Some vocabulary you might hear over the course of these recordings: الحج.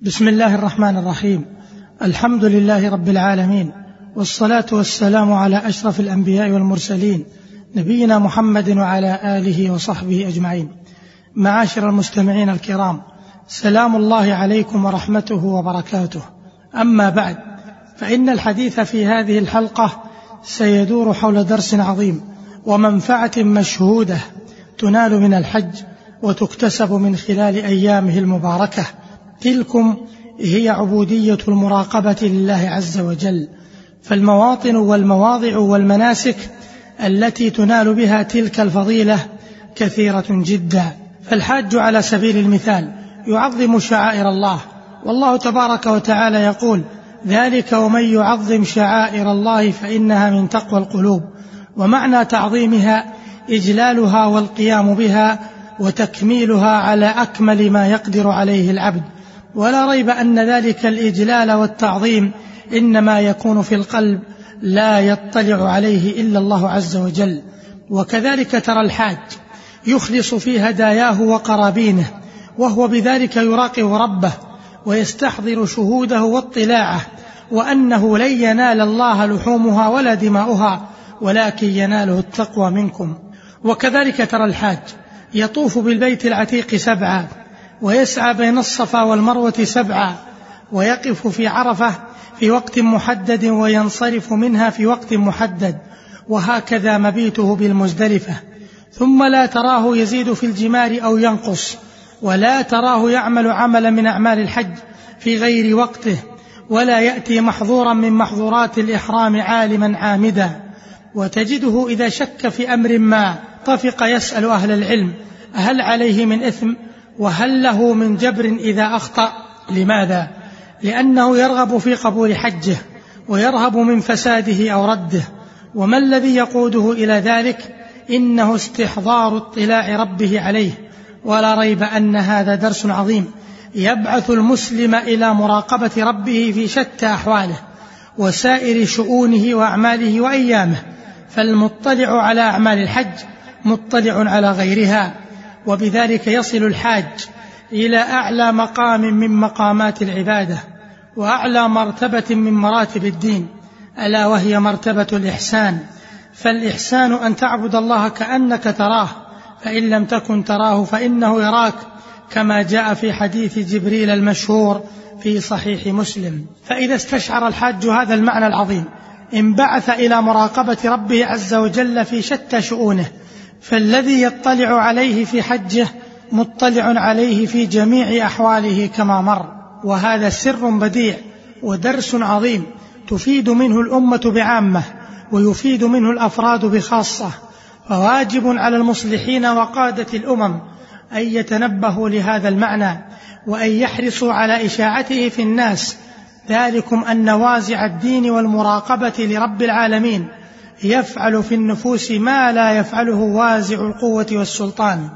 بسم الله الرحمن الرحيم. الحمد لله رب العالمين، والصلاة والسلام على أشرف الأنبياء والمرسلين، نبينا محمد وعلى آله وصحبه أجمعين. معاشر المستمعين الكرام، سلام الله عليكم ورحمته وبركاته. أما بعد، فإن الحديث في هذه الحلقة سيدور حول درس عظيم ومنفعة مشهودة تنال من الحج وتكتسب من خلال أيامه المباركة. تلكم هي عبودية المراقبة لله عز وجل، فالمواطن والمواضع والمناسك التي تنال بها تلك الفضيلة كثيرة جدا. فالحاج على سبيل المثال يعظم شعائر الله، والله تبارك وتعالى يقول: ذلك ومن يعظم شعائر الله فإنها من تقوى القلوب. ومعنى تعظيمها إجلالها والقيام بها وتكميلها على أكمل ما يقدر عليه العبد، ولا ريب أن ذلك الإجلال والتعظيم إنما يكون في القلب، لا يطلع عليه إلا الله عز وجل. وكذلك ترى الحاج يخلص في هداياه وقرابينه، وهو بذلك يراقب ربه ويستحضر شهوده واطلاعه، وأنه لن ينال الله لحومها ولا دماؤها، ولكن يناله التقوى منكم. وكذلك ترى الحاج يطوف بالبيت العتيق 7، ويسعى بين الصفا والمروة 7، ويقف في عرفة في وقت محدد وينصرف منها في وقت محدد، وهكذا مبيته بالمزدلفة. ثم لا تراه يزيد في الجمار أو ينقص، ولا تراه يعمل عملا من أعمال الحج في غير وقته، ولا يأتي محظورا من محظورات الإحرام عالما عامدا. وتجده إذا شك في أمر ما طفق يسأل أهل العلم: هل عليه من إثم؟ وهل له من جبر إذا أخطأ؟ لماذا؟ لأنه يرغب في قبول حجه، ويرهب من فساده أو رده. وما الذي يقوده إلى ذلك؟ إنه استحضار اطلاع ربه عليه. ولا ريب أن هذا درس عظيم يبعث المسلم إلى مراقبة ربه في شتى أحواله وسائر شؤونه وأعماله وأيامه، فالمطلع على أعمال الحج مطلع على غيرها، وبذلك يصل الحاج إلى أعلى مقام من مقامات العبادة، وأعلى مرتبة من مراتب الدين، ألا وهي مرتبة الإحسان. فالإحسان أن تعبد الله كأنك تراه، فإن لم تكن تراه فإنه يراك، كما جاء في حديث جبريل المشهور في صحيح مسلم. فإذا استشعر الحاج هذا المعنى العظيم انبعث إلى مراقبة ربه عز وجل في شتى شؤونه، فالذي يطلع عليه في حجه مطلع عليه في جميع أحواله كما مر. وهذا سر بديع ودرس عظيم تفيد منه الأمة بعامة، ويفيد منه الأفراد بخاصة. فواجب على المصلحين وقادة الأمم أن يتنبهوا لهذا المعنى، وأن يحرصوا على إشاعته في الناس. ذلكم أن نوازع الدين والمراقبة لرب العالمين يفعل في النفوس ما لا يفعله وازع القوة والسلطان.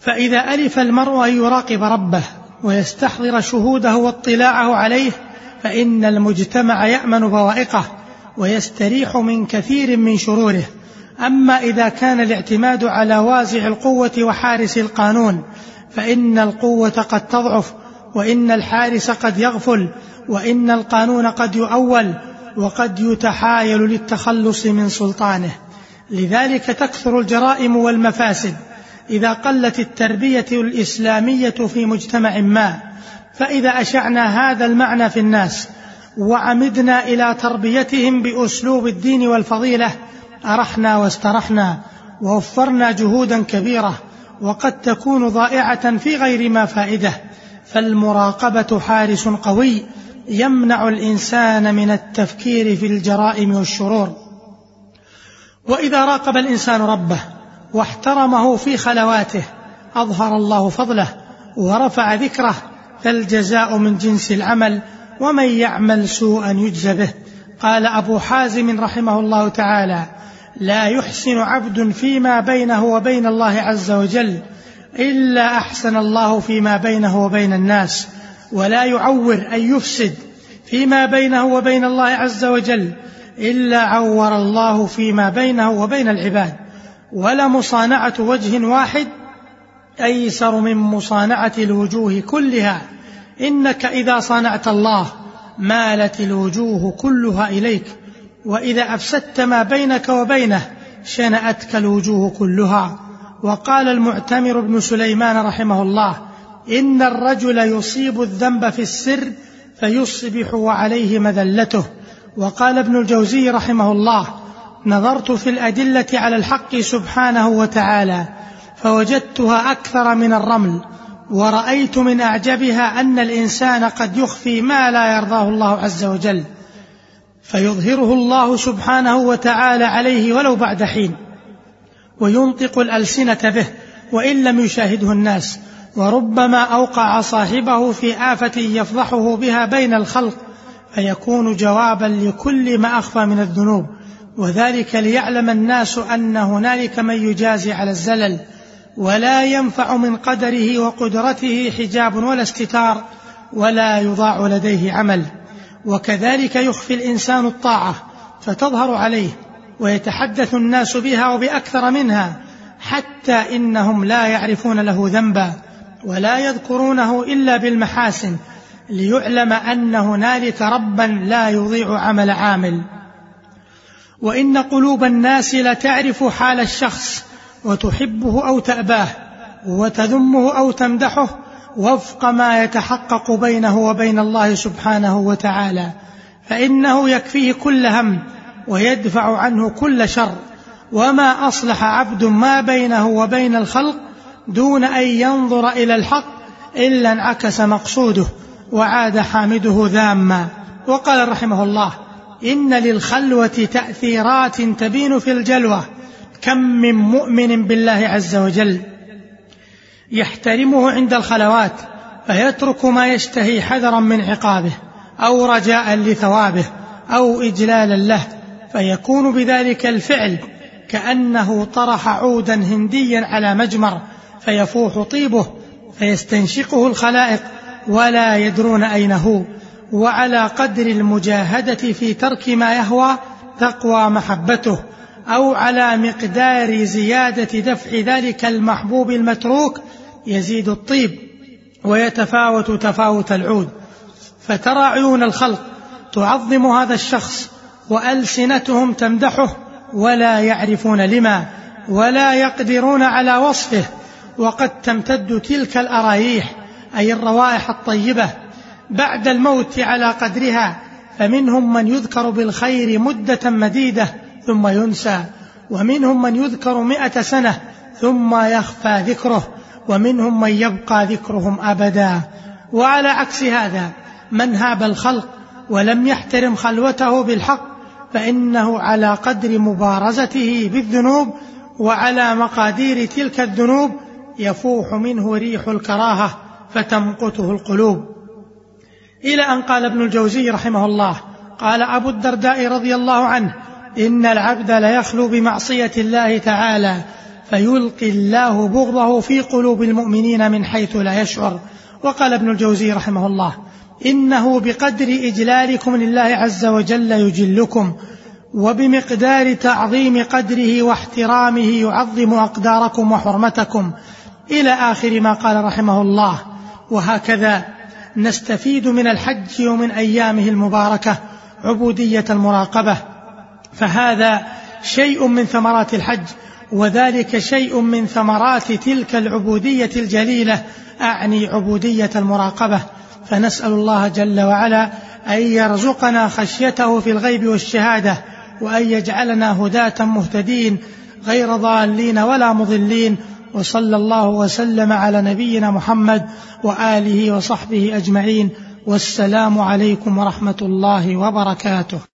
فإذا ألف المرء أن يراقب ربه ويستحضر شهوده واطلاعه عليه، فإن المجتمع يأمن بوائقه ويستريح من كثير من شروره. أما إذا كان الاعتماد على وازع القوة وحارس القانون، فإن القوة قد تضعف، وإن الحارس قد يغفل، وإن القانون قد يؤول، وقد يتحايل للتخلص من سلطانه. لذلك تكثر الجرائم والمفاسد إذا قلت التربية الإسلامية في مجتمع ما. فإذا أشعنا هذا المعنى في الناس وعمدنا إلى تربيتهم بأسلوب الدين والفضيلة، أرحنا واسترحنا ووفرنا جهودا كبيرة وقد تكون ضائعة في غير ما فائدة. فالمراقبة حارس قوي يمنع الإنسان من التفكير في الجرائم والشرور. وإذا راقب الإنسان ربه واحترمه في خلواته أظهر الله فضله ورفع ذكره، فالجزاء من جنس العمل، ومن يعمل سوءا يجزى به. قال أبو حازم رحمه الله تعالى: لا يحسن عبد فيما بينه وبين الله عز وجل إلا أحسن الله فيما بينه وبين الناس، ولا يعور أن يفسد فيما بينه وبين الله عز وجل إلا عور الله فيما بينه وبين العباد، ولا مصانعة وجه واحد أيسر من مصانعة الوجوه كلها، إنك إذا صنعت الله مالت الوجوه كلها إليك، وإذا أفسدت ما بينك وبينه شنأتك الوجوه كلها. وقال المعتمر بن سليمان رحمه الله: إن الرجل يصيب الذنب في السر فيصبح وعليه مذلته. وقال ابن الجوزي رحمه الله: نظرت في الأدلة على الحق سبحانه وتعالى فوجدتها أكثر من الرمل، ورأيت من أعجبها أن الإنسان قد يخفي ما لا يرضاه الله عز وجل فيظهره الله سبحانه وتعالى عليه ولو بعد حين، وينطق الألسنة به وإن لم يشاهده الناس، وربما أوقع صاحبه في آفة يفضحه بها بين الخلق فيكون جوابا لكل ما أخفى من الذنوب، وذلك ليعلم الناس أن هنالك من يجازي على الزلل، ولا ينفع من قدره وقدرته حجاب ولا استتار، ولا يضاع لديه عمل. وكذلك يخفي الإنسان الطاعة فتظهر عليه ويتحدث الناس بها وبأكثر منها، حتى إنهم لا يعرفون له ذنبا ولا يذكرونه إلا بالمحاسن، ليعلم أن هنالك ربا لا يضيع عمل عامل. وإن قلوب الناس لتعرف حال الشخص وتحبه أو تأباه وتذمه أو تمدحه وفق ما يتحقق بينه وبين الله سبحانه وتعالى، فإنه يكفيه كل هم ويدفع عنه كل شر. وما أصلح عبد ما بينه وبين الخلق دون أن ينظر إلى الحق إلا انعكس مقصوده وعاد حامده ذاما. وقال رحمه الله: إن للخلوة تأثيرات تبين في الجلوة، كم من مؤمن بالله عز وجل يحترمه عند الخلوات فيترك ما يشتهي حذرا من عقابه أو رجاء لثوابه أو إجلالا له، فيكون بذلك الفعل كأنه طرح عودا هنديا على مجمر فيفوح طيبه فيستنشقه الخلائق ولا يدرون أين هو. وعلى قدر المجاهدة في ترك ما يهوى تقوى محبته، أو على مقدار زيادة دفع ذلك المحبوب المتروك يزيد الطيب ويتفاوت تفاوت العود، فترى عيون الخلق تعظم هذا الشخص وألسنتهم تمدحه ولا يعرفون لما ولا يقدرون على وصفه. وقد تمتد تلك الأرايح، أي الروائح الطيبة، بعد الموت على قدرها، فمنهم من يذكر بالخير مدة مديدة ثم ينسى، ومنهم من يذكر 100 سنة ثم يخفى ذكره، ومنهم من يبقى ذكرهم أبدا. وعلى عكس هذا من هاب الخلق ولم يحترم خلوته بالحق فإنه على قدر مبارزته بالذنوب وعلى مقادير تلك الذنوب يفوح منه ريح الكراهة فتمقته القلوب. إلى أن قال ابن الجوزي رحمه الله: قال أبو الدرداء رضي الله عنه: إن العبد ليخلو بمعصية الله تعالى فيلقي الله بغضه في قلوب المؤمنين من حيث لا يشعر. وقال ابن الجوزي رحمه الله: إنه بقدر إجلالكم لله عز وجل يجلكم، وبمقدار تعظيم قدره واحترامه يعظم أقداركم وحرمتكم، إلى آخر ما قال رحمه الله. وهكذا نستفيد من الحج ومن أيامه المباركة عبودية المراقبة، فهذا شيء من ثمرات الحج، وذلك شيء من ثمرات تلك العبودية الجليلة، أعني عبودية المراقبة. فنسأل الله جل وعلا أن يرزقنا خشيته في الغيب والشهادة، وأن يجعلنا هداة مهتدين غير ضالين ولا مضلين. وصلى الله وسلم على نبينا محمد وآله وصحبه أجمعين، والسلام عليكم ورحمة الله وبركاته.